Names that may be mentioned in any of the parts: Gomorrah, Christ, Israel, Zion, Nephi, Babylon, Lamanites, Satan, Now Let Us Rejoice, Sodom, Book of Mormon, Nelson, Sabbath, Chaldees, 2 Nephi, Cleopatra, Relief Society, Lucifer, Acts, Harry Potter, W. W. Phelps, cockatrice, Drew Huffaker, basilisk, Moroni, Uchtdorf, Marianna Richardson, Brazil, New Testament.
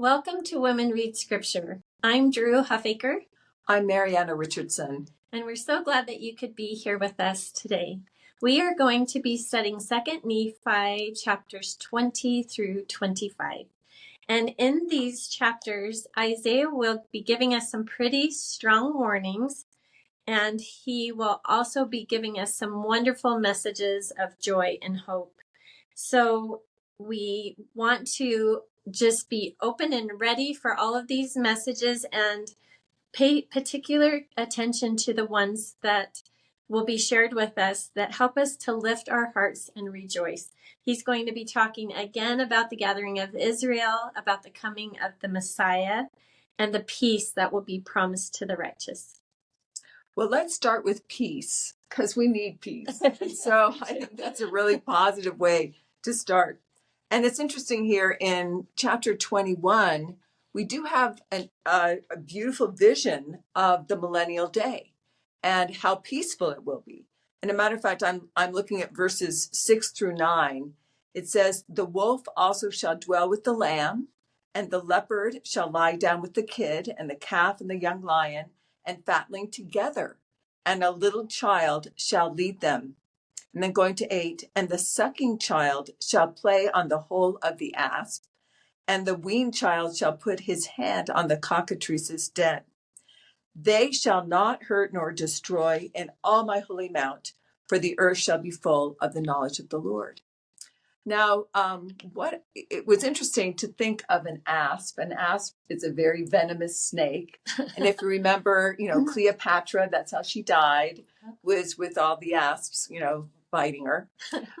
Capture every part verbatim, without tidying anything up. Welcome to Women Read Scripture. I'm Drew Huffaker. I'm Marianna Richardson. And we're so glad that you could be here with us today. We are going to be studying Second Nephi chapters twenty through twenty-five. And in these chapters, Isaiah will be giving us some pretty strong warnings, and he will also be giving us some wonderful messages of joy and hope. So we want to just be open and ready for all of these messages and pay particular attention to the ones that will be shared with us that help us to lift our hearts and rejoice. He's going to be talking again about the gathering of Israel, about the coming of the Messiah, and the peace that will be promised to the righteous. Well, let's start with peace, because we need peace. So I think that's a really positive way to start. And it's interesting here in chapter twenty-one, we do have an, uh, a beautiful vision of the millennial day and how peaceful it will be. And a matter of fact, I'm, I'm looking at verses six through nine. It says, "The wolf also shall dwell with the lamb, and the leopard shall lie down with the kid, and the calf and the young lion, and fatling together, and a little child shall lead them." And then going to eight, "And the sucking child shall play on the hole of the asp, and the weaned child shall put his hand on the cockatrice's den. They shall not hurt nor destroy in all my holy mount, for the earth shall be full of the knowledge of the Lord." Now, um, what it was interesting to think of an asp. An asp is a very venomous snake. And if you remember, you know, Cleopatra, that's how she died, was with all the asps, you know, biting her.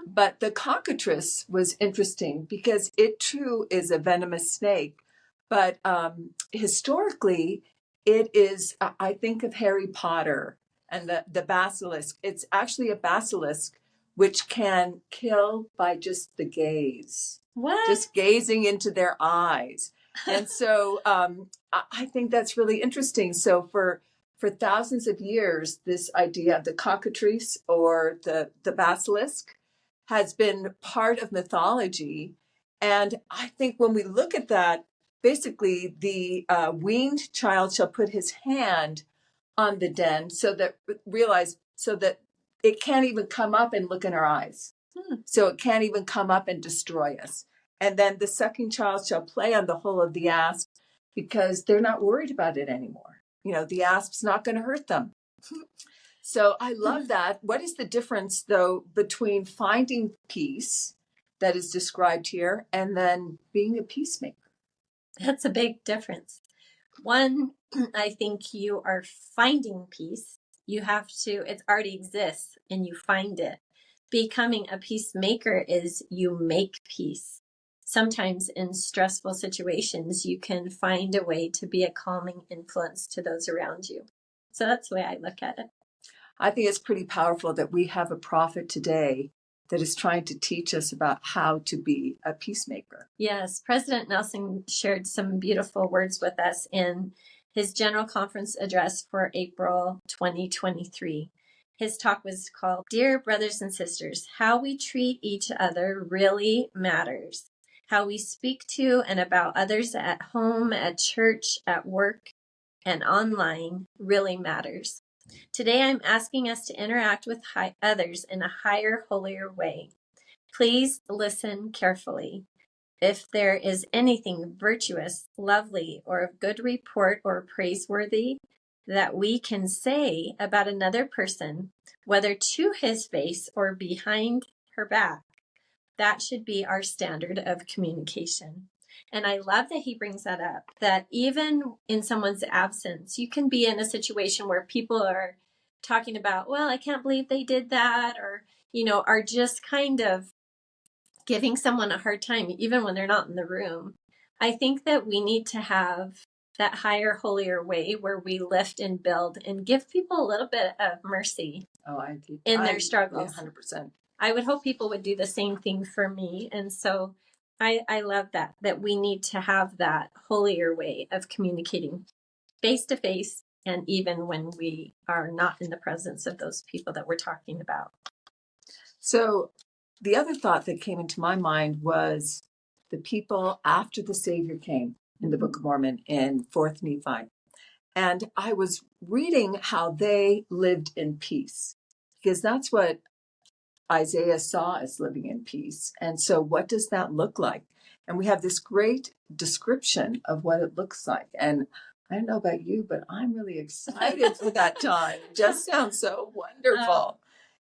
But the cockatrice was interesting because it too is a venomous snake. But um, historically, it is, uh, I think of Harry Potter and the, the basilisk. It's actually a basilisk which can kill by just the gaze. What? Just gazing into their eyes. And so um, I, I think that's really interesting. So for For thousands of years, this idea of the cockatrice or the, the basilisk has been part of mythology. And I think when we look at that, basically the uh, weaned child shall put his hand on the den so that, realize, so that it can't even come up and look in our eyes. Hmm. So it can't even come up and destroy us. And then the sucking child shall play on the hole of the asp because they're not worried about it anymore. You know, the asp's not going to hurt them. So I love that. What is the difference, though, between finding peace that is described here and then being a peacemaker? That's a big difference. One, I think you are finding peace. You have to, it already exists and you find it. Becoming a peacemaker is you make peace. Sometimes in stressful situations, you can find a way to be a calming influence to those around you. So that's the way I look at it. I think it's pretty powerful that we have a prophet today that is trying to teach us about how to be a peacemaker. Yes, President Nelson shared some beautiful words with us in his General Conference address for April twenty twenty-three. His talk was called, "Dear Brothers and Sisters, How We Treat Each Other Really Matters. How we speak to and about others at home, at church, at work, and online really matters. Today, I'm asking us to interact with hi- others in a higher, holier way. Please listen carefully. If there is anything virtuous, lovely, or of good report or praiseworthy that we can say about another person, whether to his face or behind her back, that should be our standard of communication." And I love that he brings that up, that even in someone's absence, you can be in a situation where people are talking about, well, I can't believe they did that, or, you know, are just kind of giving someone a hard time, even when they're not in the room. I think that we need to have that higher, holier way where we lift and build and give people a little bit of mercy oh, I do. in I, their struggles. one hundred percent. I would hope people would do the same thing for me. And so I, I love that, that we need to have that holier way of communicating face-to-face and even when we are not in the presence of those people that we're talking about. So the other thought that came into my mind was the people after the Savior came. in the Book of Mormon in Fourth Nephi. And I was reading how they lived in peace, because that's what Isaiah saw as living in peace. And so what does that look like? And we have this great description of what it looks like. And I don't know about you, but I'm really excited for that time. It just sounds so wonderful. Um,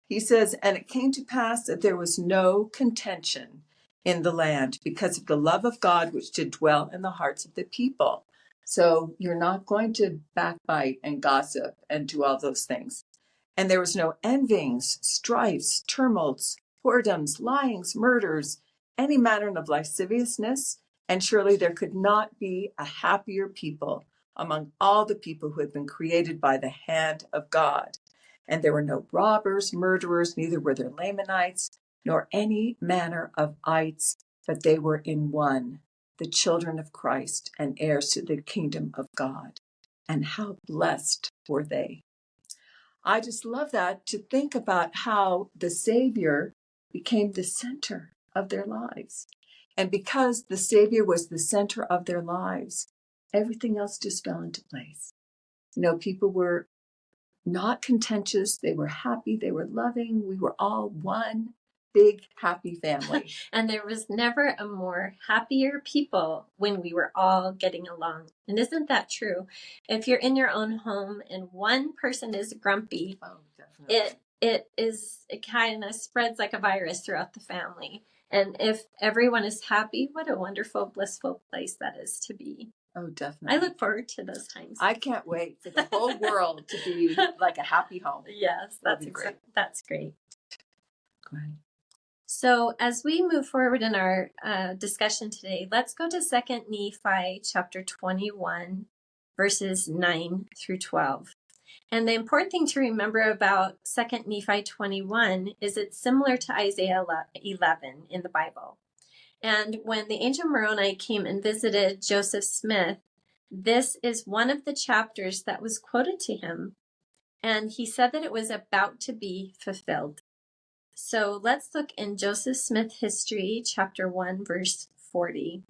he says, and it came to pass that there was no contention in the land because of the love of God, which did dwell in the hearts of the people. So you're not going to backbite and gossip and do all those things. And there was no envyings, strifes, tumults, whoredoms, lyings, murders, any manner of lasciviousness. And surely there could not be a happier people among all the people who had been created by the hand of God. And there were no robbers, murderers, neither were there Lamanites, nor any manner of ites, but they were in one, the children of Christ and heirs to the kingdom of God. And how blessed were they. I just love that, to think about how the Savior became the center of their lives. And because the Savior was the center of their lives, everything else just fell into place. You know, people were not contentious. They were happy. They were loving. We were all one big happy family. And there was never a more happier people when we were all getting along. And isn't that true? If you're in your own home and one person is grumpy, oh, definitely. it it is it kind of spreads like a virus throughout the family. And if everyone is happy, what a wonderful, blissful place that is to be. Oh, definitely. I look forward to those times. I can't wait for the whole world to be like a happy home. Yes, that's great. That's great. Go ahead. So as we move forward in our uh, discussion today, let's go to Second Nephi chapter twenty-one, verses nine through twelve. And the important thing to remember about Second Nephi twenty-one is it's similar to Isaiah eleven in the Bible. And when the angel Moroni came and visited Joseph Smith, this is one of the chapters that was quoted to him. And he said that it was about to be fulfilled. So let's look in Joseph Smith History, chapter one, verse forty.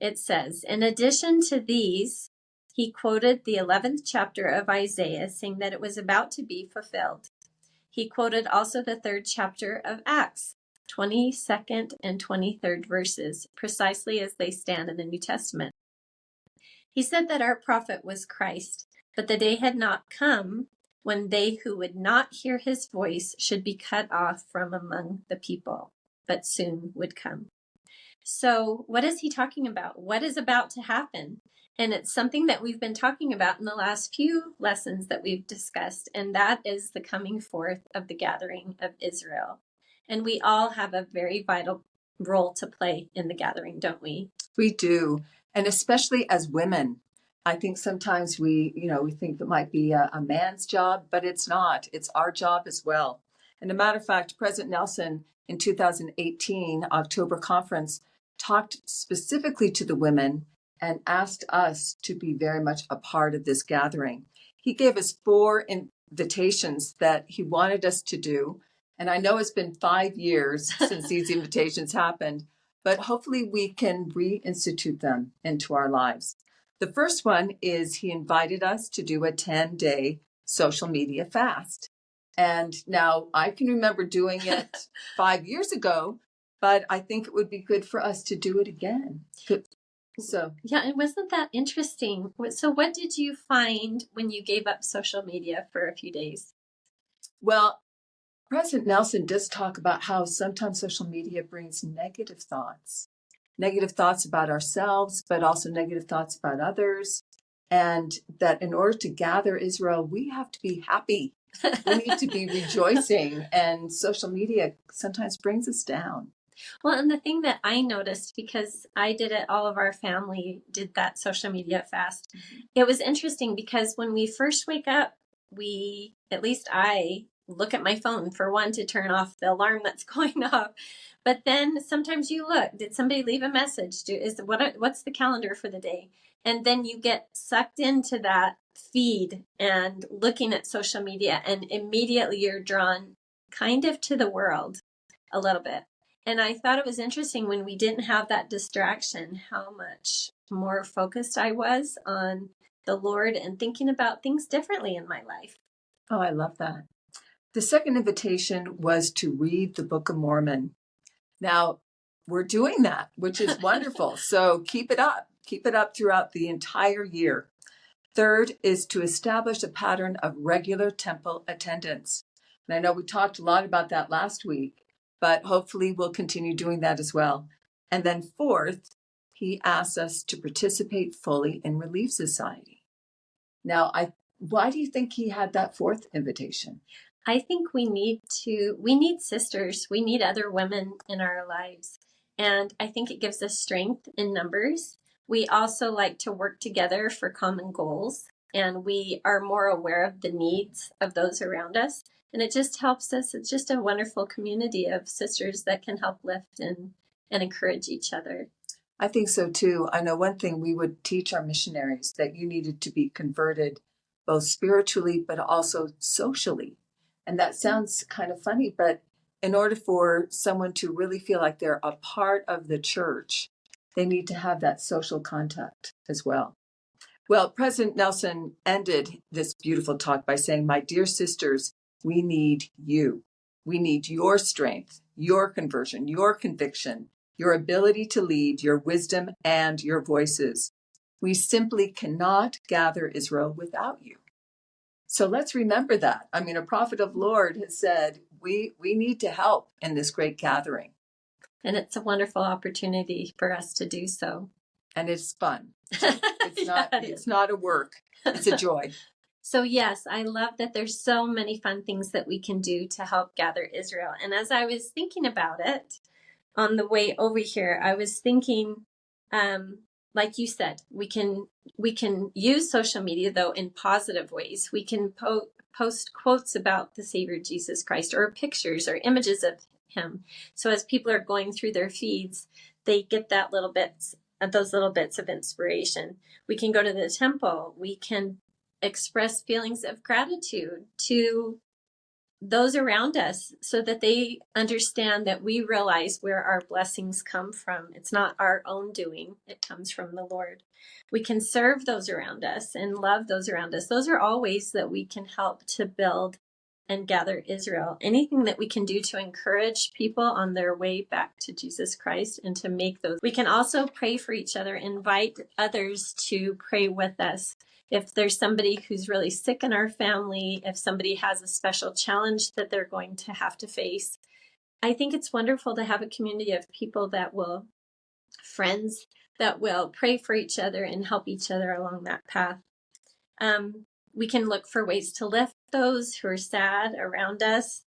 It says, in addition to these, he quoted the eleventh chapter of Isaiah, saying that it was about to be fulfilled. He quoted also the third chapter of Acts, twenty-second and twenty-third verses, precisely as they stand in the New Testament. He said that our prophet was Christ, but the day had not come when they who would not hear his voice should be cut off from among the people, but soon would come. So what is he talking about? What is about to happen? And it's something that we've been talking about in the last few lessons that we've discussed, and that is the coming forth of the gathering of Israel. And we all have a very vital role to play in the gathering, don't we? We do. And especially as women, I think sometimes we, you know, we think that might be a, a man's job, but it's not. It's our job as well. And a matter of fact, President Nelson in two thousand eighteen October conference talked specifically to the women and asked us to be very much a part of this gathering. He gave us four invitations that he wanted us to do. And I know it's been five years since these invitations happened, but hopefully we can reinstitute them into our lives. The first one is he invited us to do a ten-day social media fast. And now I can remember doing it five years ago, but I think it would be good for us to do it again. So yeah, and wasn't that interesting? So what did you find when you gave up social media for a few days? Well, President Nelson does talk about how sometimes social media brings negative thoughts, negative thoughts about ourselves, but also negative thoughts about others. And that in order to gather Israel, we have to be happy. We need to be rejoicing. And social media sometimes brings us down. Well, and the thing that I noticed, because I did it, all of our family did that social media fast. It was interesting because when we first wake up, we, at least I, look at my phone for one to turn off the alarm that's going off. But then sometimes you look, did somebody leave a message? Do, is what what's the calendar for the day? And then you get sucked into that feed and looking at social media, and immediately you're drawn kind of to the world a little bit. And I thought it was interesting when we didn't have that distraction, how much more focused I was on the Lord and thinking about things differently in my life. Oh, I love that. The second invitation was to read the Book of Mormon. Now, we're doing that, which is wonderful. So keep it up. Keep it up throughout the entire year. Third is to establish a pattern of regular temple attendance. And I know we talked a lot about that last week, but hopefully we'll continue doing that as well. And then fourth, he asks us to participate fully in Relief Society. Now, I why do you think he had that fourth invitation? I think we need to, we need sisters. We need other women in our lives. And I think it gives us strength in numbers. We also like to work together for common goals, and we are more aware of the needs of those around us. And it just helps us. It's just a wonderful community of sisters that can help lift and, and encourage each other. I think so, too. I know one thing we would teach our missionaries, that you needed to be converted both spiritually but also socially. And that sounds kind of funny, but in order for someone to really feel like they're a part of the church, they need to have that social contact as well. Well, President Nelson ended this beautiful talk by saying, "My dear sisters, we need you. We need your strength, your conversion, your conviction, your ability to lead, your wisdom, and your voices. We simply cannot gather Israel without you." So let's remember that. I mean, a prophet of the Lord has said, we, we need to help in this great gathering. And it's a wonderful opportunity for us to do so. And it's fun. It's not yeah, it it's is. not a work. It's a joy. So yes, I love that there's so many fun things that we can do to help gather Israel. And as I was thinking about it on the way over here, I was thinking, um, like you said, we can we can use social media, though, in positive ways. We can po post quotes about the Savior Jesus Christ, or pictures or images of him. So as people are going through their feeds, they get that little bits, those little bits of inspiration. We can go to the temple. We can express feelings of gratitude to those around us so that they understand that we realize where our blessings come from. It's not our own doing. It comes from the Lord. We can serve those around us and love those around us. Those are all ways that we can help to build and gather Israel. Anything that we can do to encourage people on their way back to Jesus Christ and to make those. We can also pray for each other, invite others to pray with us. If there's somebody who's really sick in our family, if somebody has a special challenge that they're going to have to face, I think it's wonderful to have a community of people that will, friends that will pray for each other and help each other along that path. Um, We can look for ways to lift those who are sad around us.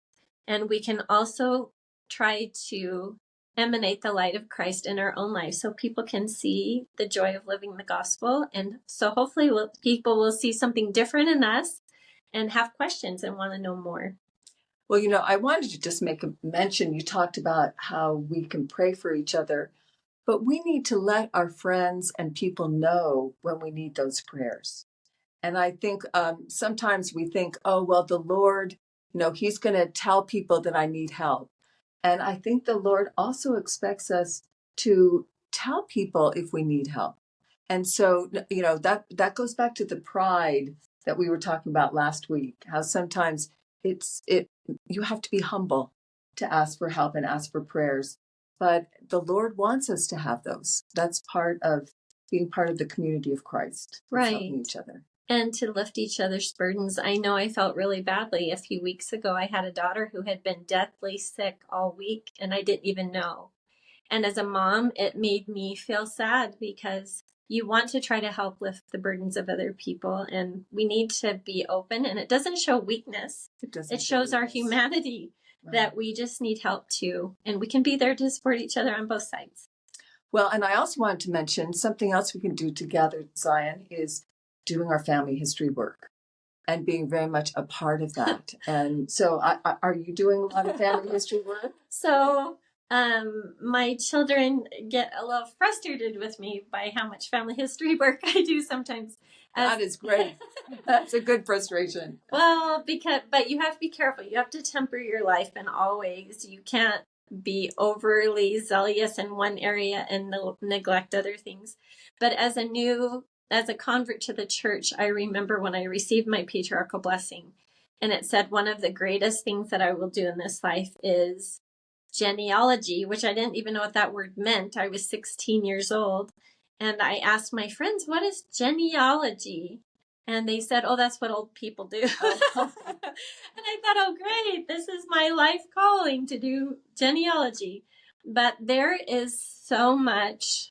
And we can also try to emanate the light of Christ in our own life so people can see the joy of living the gospel. And so hopefully we'll, people will see something different in us and have questions and want to know more. Well, you know, I wanted to just make a mention. You talked about how we can pray for each other, but we need to let our friends and people know when we need those prayers. And I think um, sometimes we think, oh, well, the Lord, you know, he's going to tell people that I need help. And I think the Lord also expects us to tell people if we need help. And so, you know, that, that goes back to the pride that we were talking about last week, how sometimes it's it you have to be humble to ask for help and ask for prayers. But the Lord wants us to have those. That's part of being part of the community of Christ, right? Helping each other. And to lift each other's burdens. I know I felt really badly a few weeks ago. I had a daughter who had been deathly sick all week, and I didn't even know. And as a mom, it made me feel sad because you want to try to help lift the burdens of other people, and we need to be open. And it doesn't show weakness. It, doesn't it shows our humanity, right? That we just need help too, and we can be there to support each other on both sides. Well, and I also wanted to mention something else we can do together, Zion, is doing our family history work and being very much a part of that. And so I, I, are you doing a lot of family history work? So um, my children get a little frustrated with me by how much family history work I do sometimes. As, that is great. That's a good frustration. Well, because, but you have to be careful. You have to temper your life in all ways. You can't be overly zealous in one area and neglect other things. But as a new, as a convert to the church, I remember when I received my patriarchal blessing, and it said one of the greatest things that I will do in this life is genealogy, which I didn't even know what that word meant. I was sixteen years old, and I asked my friends, what is genealogy? And they said, oh, that's what old people do. Oh. And I thought, oh, great, this is my life calling to do genealogy. But there is so much.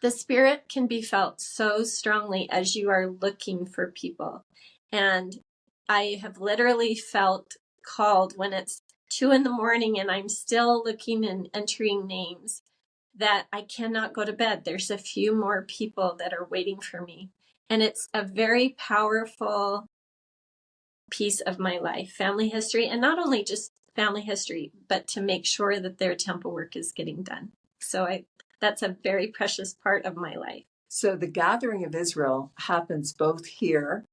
The Spirit can be felt so strongly as you are looking for people. And I have literally felt called when it's two in the morning and I'm still looking and entering names, that I cannot go to bed. There's a few more people that are waiting for me. And it's a very powerful piece of my life, family history, and not only just family history, but to make sure that their temple work is getting done. So I, that's a very precious part of my life. So the gathering of Israel happens both here,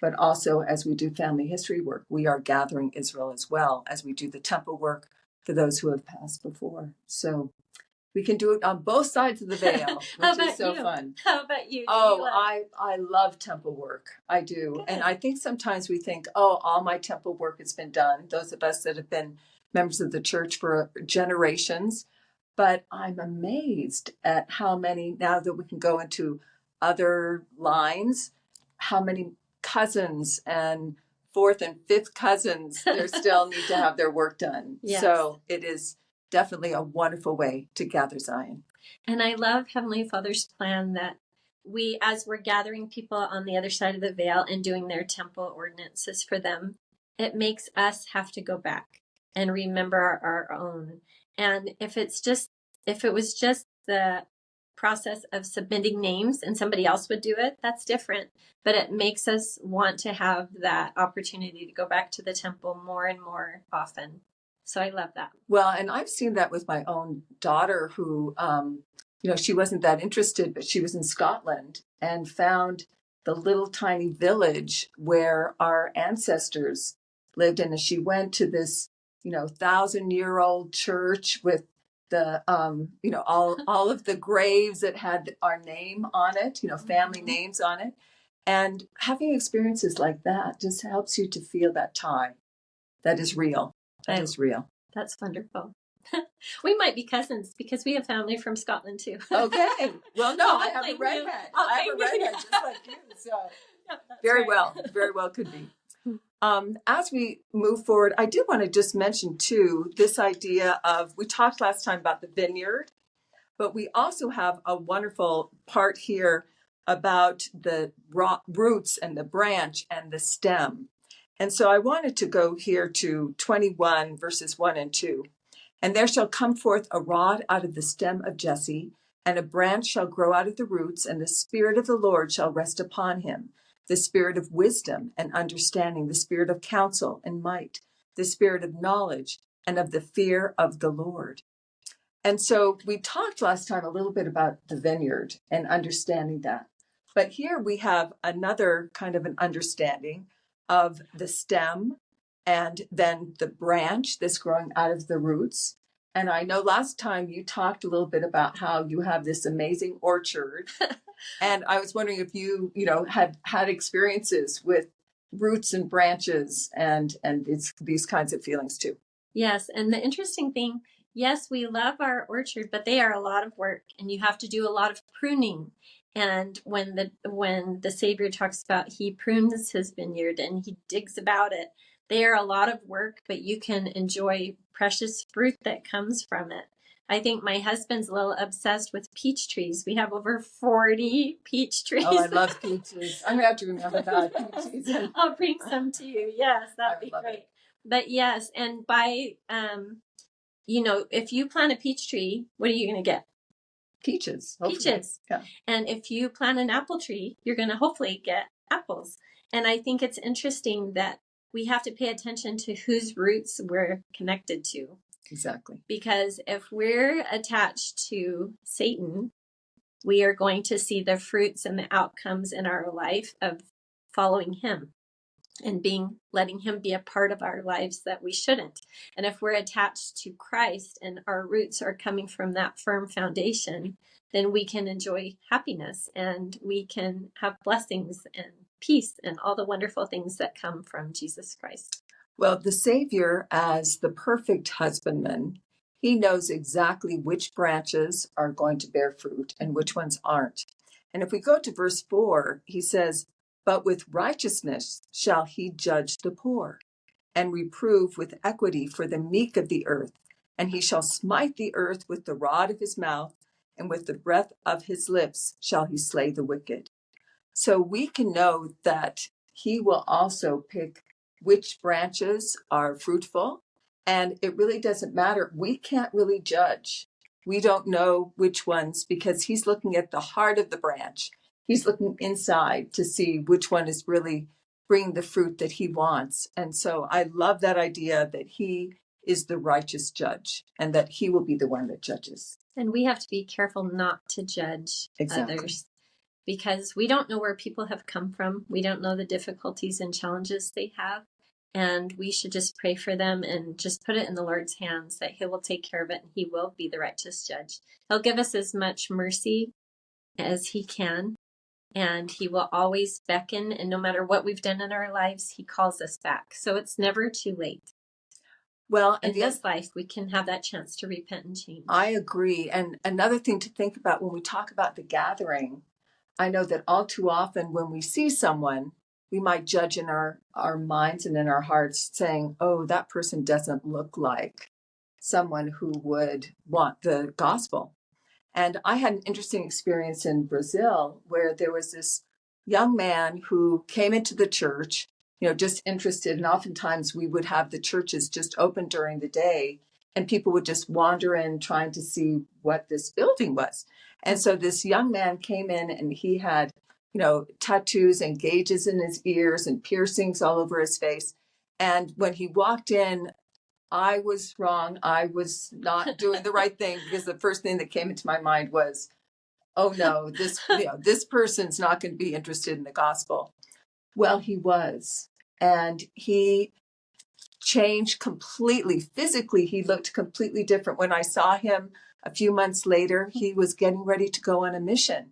but also as we do family history work, we are gathering Israel as well as we do the temple work for those who have passed before. So we can do it on both sides of the veil, which is so you? fun. How about you? Do oh, you love... I, I love temple work. I do. Good. And I think sometimes we think, oh, all my temple work has been done. Those of us that have been members of the church for generations. But I'm amazed at how many, now that we can go into other lines, how many cousins and fourth and fifth cousins there still need to have their work done. Yes. So it is definitely a wonderful way to gather Zion. And I love Heavenly Father's plan that we, as we're gathering people on the other side of the veil and doing their temple ordinances for them, it makes us have to go back and remember our, our own. And if it's just, if it was just the process of submitting names and somebody else would do it, that's different. But it makes us want to have that opportunity to go back to the temple more and more often. So I love that. Well, and I've seen that with my own daughter who, um, you know, she wasn't that interested, but she was in Scotland and found the little tiny village where our ancestors lived. And she went to this, you know, thousand year old church with the, um, you know, all, all of the graves that had our name on it, you know, family mm-hmm. names on it. And having experiences like that just helps you to feel that tie that is real. That is real. That's wonderful. We might be cousins because we have family from Scotland too. Okay. Well, no, I have like a redhead. Okay. I have a redhead just like you. So no, very right. well, very well could be. Um, as we move forward, I did want to just mention too, this idea of, we talked last time about the vineyard, but we also have a wonderful part here about the roots and the branch and the stem. And so I wanted to go here to twenty-one, verses one and two. And there shall come forth a rod out of the stem of Jesse, and a branch shall grow out of the roots, and the Spirit of the Lord shall rest upon him, the Spirit of wisdom and understanding, the Spirit of counsel and might, the Spirit of knowledge, and of the fear of the Lord. And so we talked last time a little bit about the vineyard and understanding that. But here we have another kind of an understanding of the stem and then the branch that's growing out of the roots. And I know last time you talked a little bit about how you have this amazing orchard. And I was wondering if you, you know, had had experiences with roots and branches and, and it's these kinds of feelings too. Yes. And the interesting thing, yes, we love our orchard, but they are a lot of work and you have to do a lot of pruning. And when the when the Savior talks about he prunes his vineyard and he digs about it, they are a lot of work, but you can enjoy precious fruit that comes from it. I think my husband's a little obsessed with peach trees. We have over forty peach trees. Oh, I love peach trees. I'm going to have to remember that. I'll bring some to you. Yes, that'd be great. It. But yes, and by, um, you know, if you plant a peach tree, what are you going to get? Peaches. Hopefully. Peaches. Yeah. And if you plant an apple tree, you're going to hopefully get apples. And I think it's interesting that we have to pay attention to whose roots we're connected to. Exactly. Because if we're attached to Satan, we are going to see the fruits and the outcomes in our life of following him. and being letting him be a part of our lives that we shouldn't. And if we're attached to Christ and our roots are coming from that firm foundation, then we can enjoy happiness and we can have blessings and peace and all the wonderful things that come from Jesus Christ. Well, the Savior, as the perfect husbandman, he knows exactly which branches are going to bear fruit and which ones aren't. And if we go to verse four, he says, "But with righteousness shall he judge the poor, and reprove with equity for the meek of the earth. And he shall smite the earth with the rod of his mouth, and with the breath of his lips shall he slay the wicked." So we can know that he will also pick which branches are fruitful. And it really doesn't matter. We can't really judge. We don't know which ones, because he's looking at the heart of the branch. He's looking inside to see which one is really bringing the fruit that he wants. And so I love that idea that he is the righteous judge and that he will be the one that judges. And we have to be careful not to judge exactly. others, because we don't know where people have come from. We don't know the difficulties and challenges they have. And we should just pray for them and just put it in the Lord's hands that he will take care of it. And he will be the righteous judge. He'll give us as much mercy as he can. And he will always beckon, and no matter what we've done in our lives, he calls us back. So it's never too late. Well, in this life, we can have that chance to repent and change. I agree. And another thing to think about when we talk about the gathering, I know that all too often when we see someone, we might judge in our, our minds and in our hearts saying, oh, that person doesn't look like someone who would want the gospel. And I had an interesting experience in Brazil where there was this young man who came into the church, you know, just interested. And oftentimes we would have the churches just open during the day and people would just wander in trying to see what this building was. And so this young man came in and he had, you know, tattoos and gauges in his ears and piercings all over his face. And when he walked in, I was wrong. I was not doing the right thing, because the first thing that came into my mind was, oh no, this, you know, this person's not going to be interested in the gospel. Well, he was. And he changed completely. Physically, he looked completely different. When I saw him a few months later, he was getting ready to go on a mission.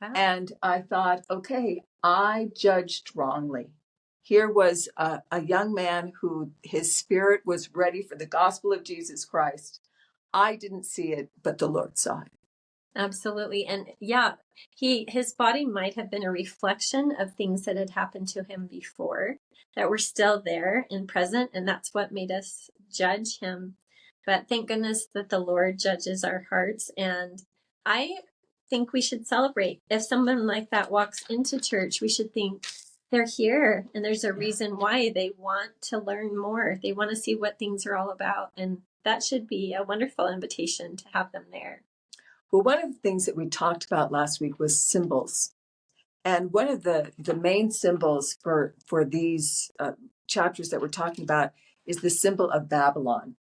Wow. And I thought, okay, I judged wrongly. Here was a, a young man who his spirit was ready for the gospel of Jesus Christ. I didn't see it, but the Lord saw it. Absolutely. And yeah, he his body might have been a reflection of things that had happened to him before that were still there and present. And that's what made us judge him. But thank goodness that the Lord judges our hearts. And I think we should celebrate. If someone like that walks into church, we should think, they're here, and there's a reason why. They want to learn more. They want to see what things are all about, and that should be a wonderful invitation to have them there. Well, one of the things that we talked about last week was symbols, and one of the, the main symbols for, for these uh, chapters that we're talking about is the symbol of Babylon.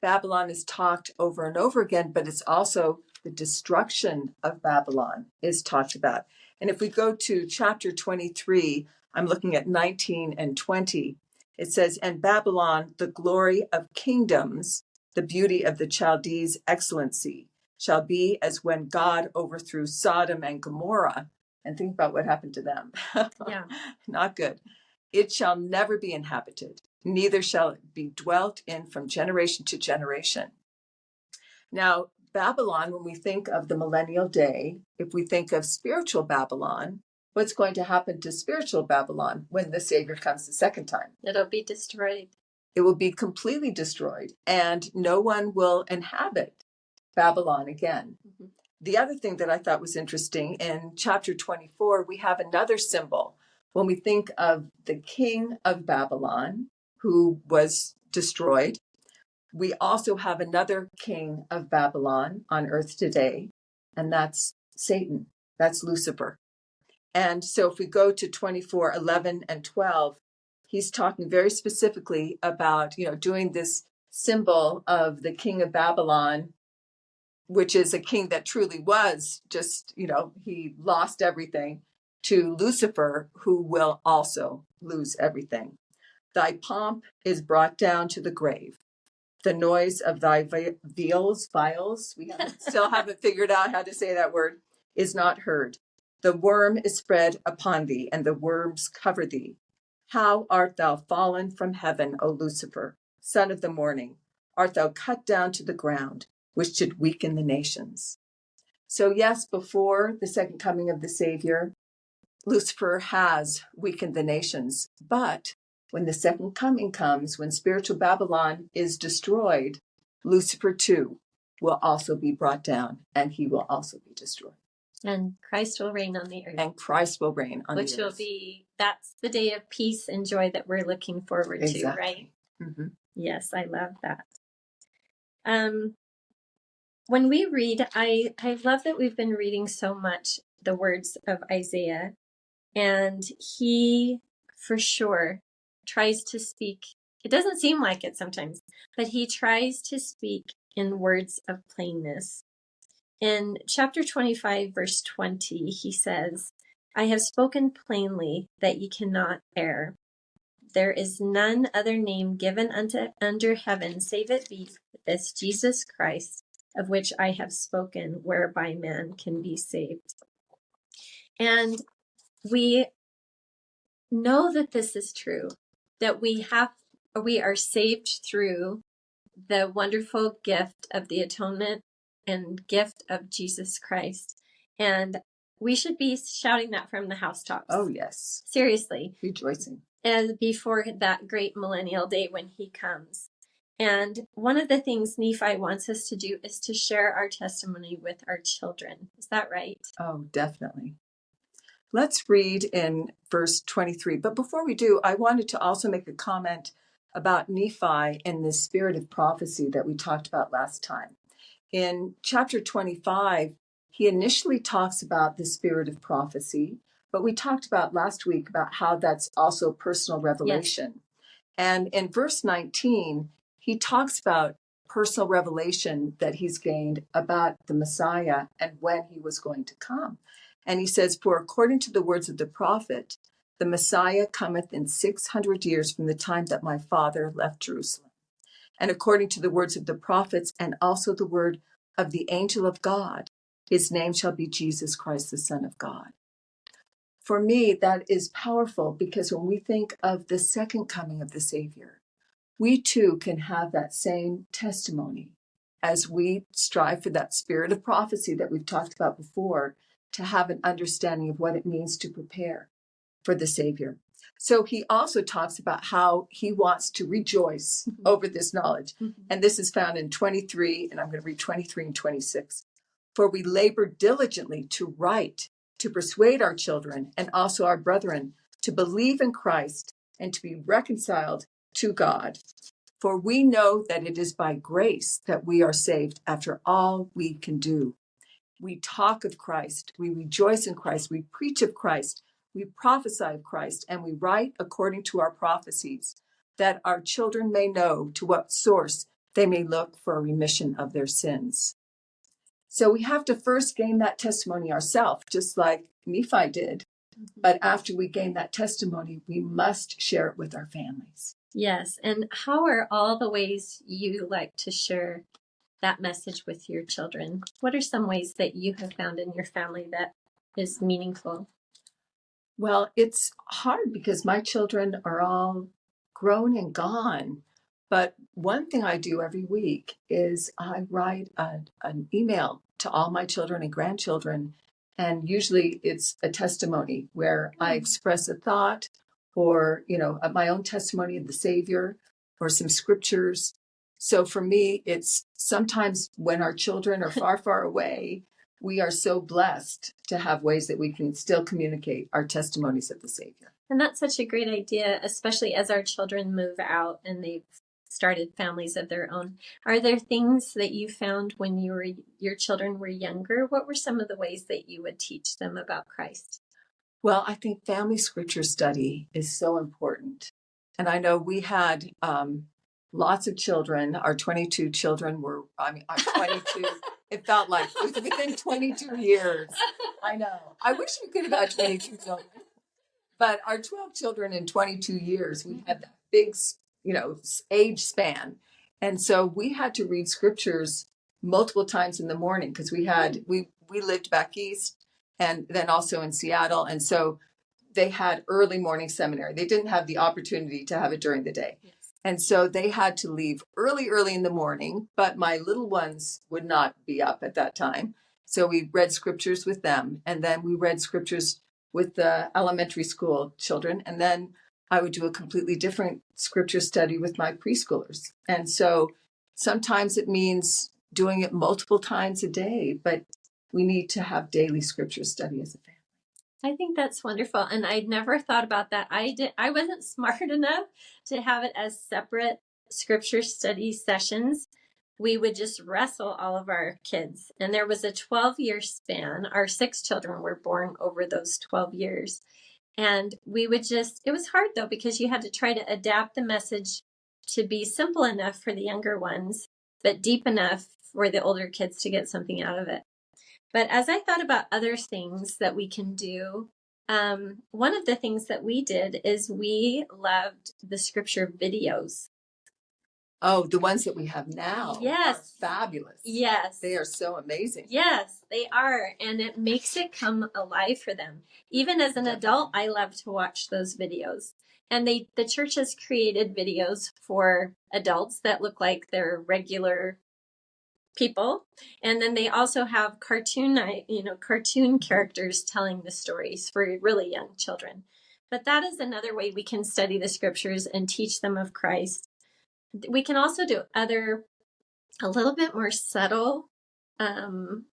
Babylon is talked over and over again, but it's also the destruction of Babylon is talked about. And if we go to chapter twenty-three, I'm looking at nineteen and twenty. It says, "And Babylon, the glory of kingdoms, the beauty of the Chaldees' excellency, shall be as when God overthrew Sodom and Gomorrah." And think about what happened to them. Yeah. Not good. "It shall never be inhabited, neither shall it be dwelt in from generation to generation." Now, Babylon, when we think of the millennial day, if we think of spiritual Babylon, what's going to happen to spiritual Babylon when the Savior comes the second time? It'll be destroyed. It will be completely destroyed, and no one will inhabit Babylon again. Mm-hmm. The other thing that I thought was interesting, in chapter twenty-four, we have another symbol. When we think of the king of Babylon, who was destroyed, we also have another king of Babylon on earth today, and that's Satan. That's Lucifer. And so if we go to twenty-four, eleven, and twelve, he's talking very specifically about, you know, doing this symbol of the king of Babylon, which is a king that truly was just, you know, he lost everything, to Lucifer, who will also lose everything. Thy pomp is brought down to the grave. The noise of thy vi- veils, vials, we haven't, still haven't figured out how to say that word, is not heard. The worm is spread upon thee, and the worms cover thee. How art thou fallen from heaven, O Lucifer, son of the morning? Art thou cut down to the ground, which should weaken the nations? So yes, before the second coming of the Savior, Lucifer has weakened the nations, but when the second coming comes, when spiritual Babylon is destroyed, Lucifer too will also be brought down, and he will also be destroyed. And Christ will reign on the earth. And Christ will reign on the earth. Which will be, that's the day of peace and joy that we're looking forward exactly. to, right? Mm-hmm. Yes, I love that. Um, when we read, I, I love that we've been reading so much the words of Isaiah, and he, for sure, tries to speak. It doesn't seem like it sometimes, but he tries to speak in words of plainness. In chapter twenty-five, verse twenty, he says, I have spoken plainly that ye cannot err. There is none other name given unto under heaven, save it be this Jesus Christ, of which I have spoken, whereby man can be saved. And we know that this is true, that we have, we are saved through the wonderful gift of the atonement and gift of Jesus Christ. And we should be shouting that from the housetops. Oh, yes. Seriously. Rejoicing. And before that great millennial day when he comes. And one of the things Nephi wants us to do is to share our testimony with our children. Is that right? Oh, definitely. Let's read in verse twenty-three. But before we do, I wanted to also make a comment about Nephi and the spirit of prophecy that we talked about last time. In chapter twenty-five, he initially talks about the spirit of prophecy, but we talked about last week about how that's also personal revelation. Yes. And in verse nineteen, he talks about personal revelation that he's gained about the Messiah and when he was going to come. And he says, for according to the words of the prophet, the Messiah cometh in six hundred years from the time that my father left Jerusalem. And according to the words of the prophets and also the word of the angel of God, his name shall be Jesus Christ, the Son of God. For me, that is powerful, because when we think of the second coming of the Savior, we too can have that same testimony as we strive for that spirit of prophecy that we've talked about before, to have an understanding of what it means to prepare for the Savior. So he also talks about how he wants to rejoice mm-hmm. over this knowledge. Mm-hmm. And this is found in twenty-three, and I'm going to read twenty-three and twenty-six. For we labor diligently to write, to persuade our children and also our brethren to believe in Christ and to be reconciled to God. For we know that it is by grace that we are saved after all we can do. We talk of Christ, we rejoice in Christ, we preach of Christ, we prophesy of Christ, and we write according to our prophecies, that our children may know to what source they may look for a remission of their sins. So we have to first gain that testimony ourselves, just like Nephi did. Mm-hmm. But after we gain that testimony, we must share it with our families. Yes. And how are all the ways you like to share that message with your children? What are some ways that you have found in your family that is meaningful? Well, it's hard because my children are all grown and gone. But one thing I do every week is I write a, an email to all my children and grandchildren. And usually it's a testimony where I express a thought or, you know, my own testimony of the Savior or some scriptures. So for me, it's sometimes when our children are far, far away, we are so blessed to have ways that we can still communicate our testimonies of the Savior. And that's such a great idea, especially as our children move out and they've started families of their own. Are there things that you found when you were, your children were younger? What were some of the ways that you would teach them about Christ? Well, I think family scripture study is so important. And I know we had um, lots of children. Our twenty-two children were, I mean, our twenty-two, it felt like it was within twenty-two years. I know. I wish we could have had twenty-two children. But our twelve children in twenty-two years, we had that big, you know, age span. And so we had to read scriptures multiple times in the morning because we had, we, we lived back east and then also in Seattle. And so they had early morning seminary. They didn't have the opportunity to have it during the day. Yes. And so they had to leave early, early in the morning, but my little ones would not be up at that time. So we read scriptures with them. And then we read scriptures with the elementary school children. And then I would do a completely different scripture study with my preschoolers. And so sometimes it means doing it multiple times a day, but we need to have daily scripture study as a family. I think that's wonderful. And I'd never thought about that. I did, I wasn't smart enough to have it as separate scripture study sessions. We would just wrestle all of our kids. And there was a twelve-year span. Our six children were born over those twelve years. And we would just, it was hard though, because you had to try to adapt the message to be simple enough for the younger ones, but deep enough for the older kids to get something out of it. But as I thought about other things that we can do, um, one of the things that we did is we loved the scripture videos. Oh, the ones that we have now. Yes. Are fabulous. Yes. They are so amazing. Yes, they are. And it makes it come alive for them. Even as an adult, I love to watch those videos. And they, the church has created videos for adults that look like they're regular people. And then they also have cartoon, you know, cartoon characters telling the stories for really young children. But that is another way we can study the scriptures and teach them of Christ. We can also do other, a little bit more subtle um,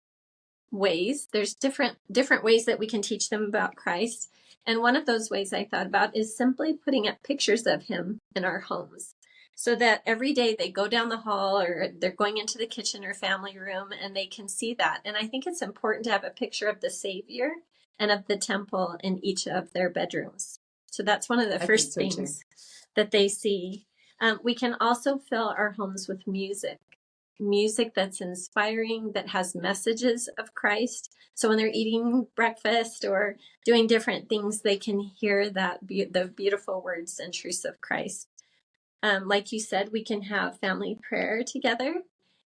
ways. There's different different ways that we can teach them about Christ. And one of those ways I thought about is simply putting up pictures of him in our homes so that every day they go down the hall or they're going into the kitchen or family room and they can see that. And I think it's important to have a picture of the Savior and of the temple in each of their bedrooms. So that's one of the I first think so things too. That they see. Um, we can also fill our homes with music, music that's inspiring, that has messages of Christ. So when they're eating breakfast or doing different things, they can hear that be- the beautiful words and truths of Christ. Um, like you said, we can have family prayer together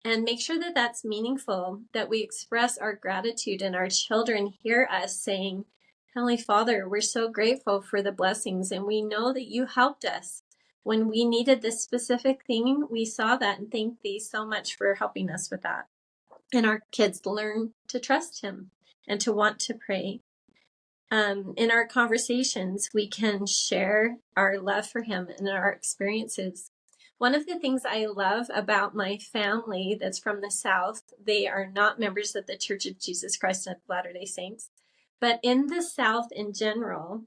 and make sure that that's meaningful, that we express our gratitude and our children hear us saying, Heavenly Father, we're so grateful for the blessings and we know that you helped us. When we needed this specific thing, we saw that and thank thee so much for helping us with that. And our kids learn to trust him and to want to pray. Um, in our conversations, we can share our love for him and our experiences. One of the things I love about my family that's from the South, they are not members of the Church of Jesus Christ of Latter-day Saints, but in the South in general,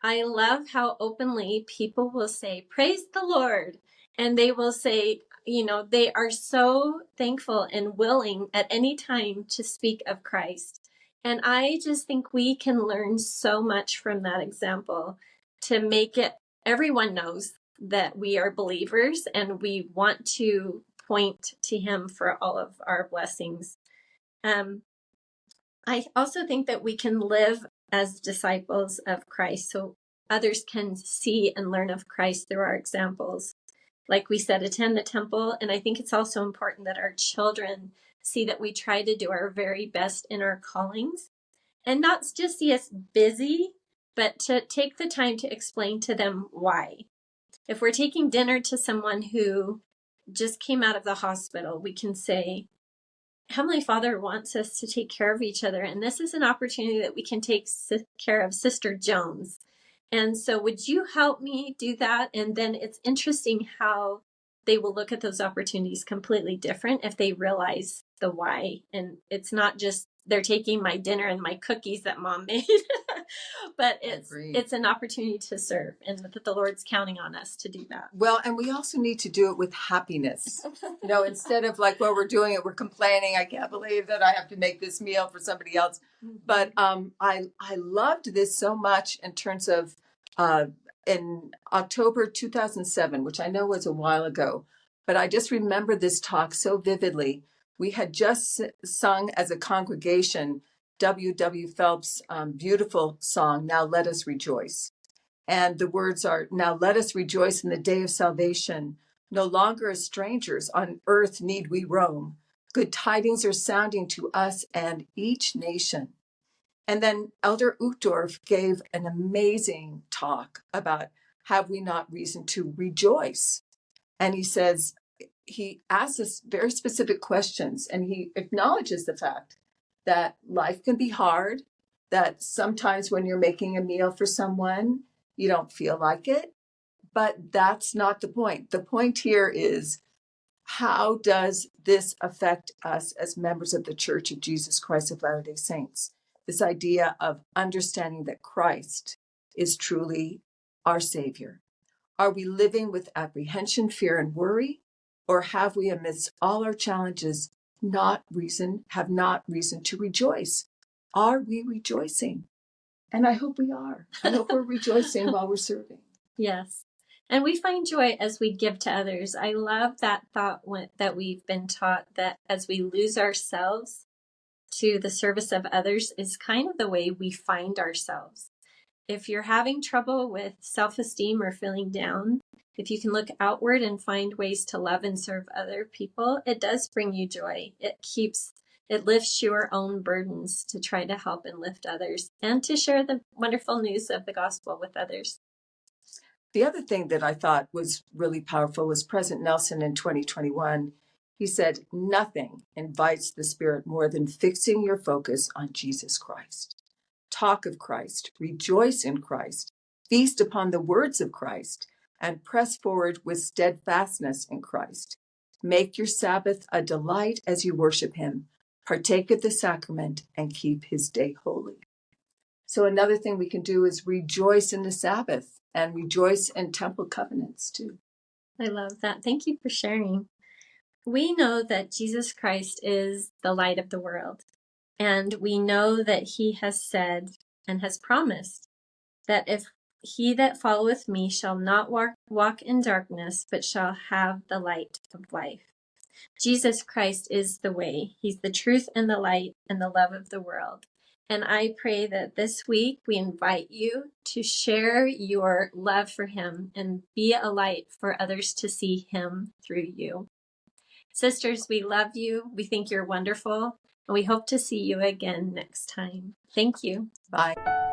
I love how openly people will say, praise the Lord. And they will say, you know, they are so thankful and willing at any time to speak of Christ. And I just think we can learn so much from that example to make it, everyone knows that we are believers and we want to point to him for all of our blessings. Um, I also think that we can live as disciples of Christ, so others can see and learn of Christ through our examples. Like we said, attend the temple. And I think it's also important that our children see that we try to do our very best in our callings and not just see us busy, but to take the time to explain to them why. If we're taking dinner to someone who just came out of the hospital, we can say, Heavenly Father wants us to take care of each other. And this is an opportunity that we can take care of Sister Jones. And so would you help me do that? And then it's interesting how they will look at those opportunities completely different if they realize the why. And it's not just they're taking my dinner and my cookies that mom made, but it's it's an opportunity to serve and that the Lord's counting on us to do that. Well, and we also need to do it with happiness. You know, instead of like, well, we're doing it, we're complaining. I can't believe that I have to make this meal for somebody else. But um, I, I loved this so much in terms of uh, in October two thousand seven, which I know was a while ago, But I just remember this talk so vividly. We had just sung as a congregation W W Phelps' um, beautiful song, Now Let Us Rejoice. And the words are, now let us rejoice in the day of salvation. No longer as strangers on earth need we roam. Good tidings are sounding to us and each nation. And then Elder Uchtdorf gave an amazing talk about, have we not reason to rejoice? And he says, he asks us very specific questions, and he acknowledges the fact that life can be hard, that sometimes when you're making a meal for someone, you don't feel like it, but that's not the point. The point here is, how does this affect us as members of the Church of Jesus Christ of Latter-day Saints? This idea of understanding that Christ is truly our Savior. Are we living with apprehension, fear, and worry? Or have we, amidst all our challenges, not reason, have not reason to rejoice? Are we rejoicing? And I hope we are. I hope we're rejoicing while we're serving. Yes. And we find joy as we give to others. I love that thought that we've been taught, that as we lose ourselves to the service of others is kind of the way we find ourselves. If you're having trouble with self-esteem or feeling down, if you can look outward and find ways to love and serve other people, it does bring you joy. It keeps, it lifts your own burdens to try to help and lift others and to share the wonderful news of the gospel with others. The other thing that I thought was really powerful was President Nelson in twenty twenty-one. He said, nothing invites the Spirit more than fixing your focus on Jesus Christ. Talk of Christ, rejoice in Christ, feast upon the words of Christ, and press forward with steadfastness in Christ. Make your Sabbath a delight as you worship him. Partake of the sacrament and keep his day holy. So another thing we can do is rejoice in the Sabbath and rejoice in temple covenants too. I love that. Thank you for sharing. We know that Jesus Christ is the light of the world. And we know that he has said and has promised that if he that followeth me shall not walk, walk in darkness, but shall have the light of life. Jesus Christ is the way. He's the truth and the light and the love of the world. And I pray that this week we invite you to share your love for him and be a light for others to see him through you. Sisters, we love you. We think you're wonderful. And we hope to see you again next time. Thank you. Bye.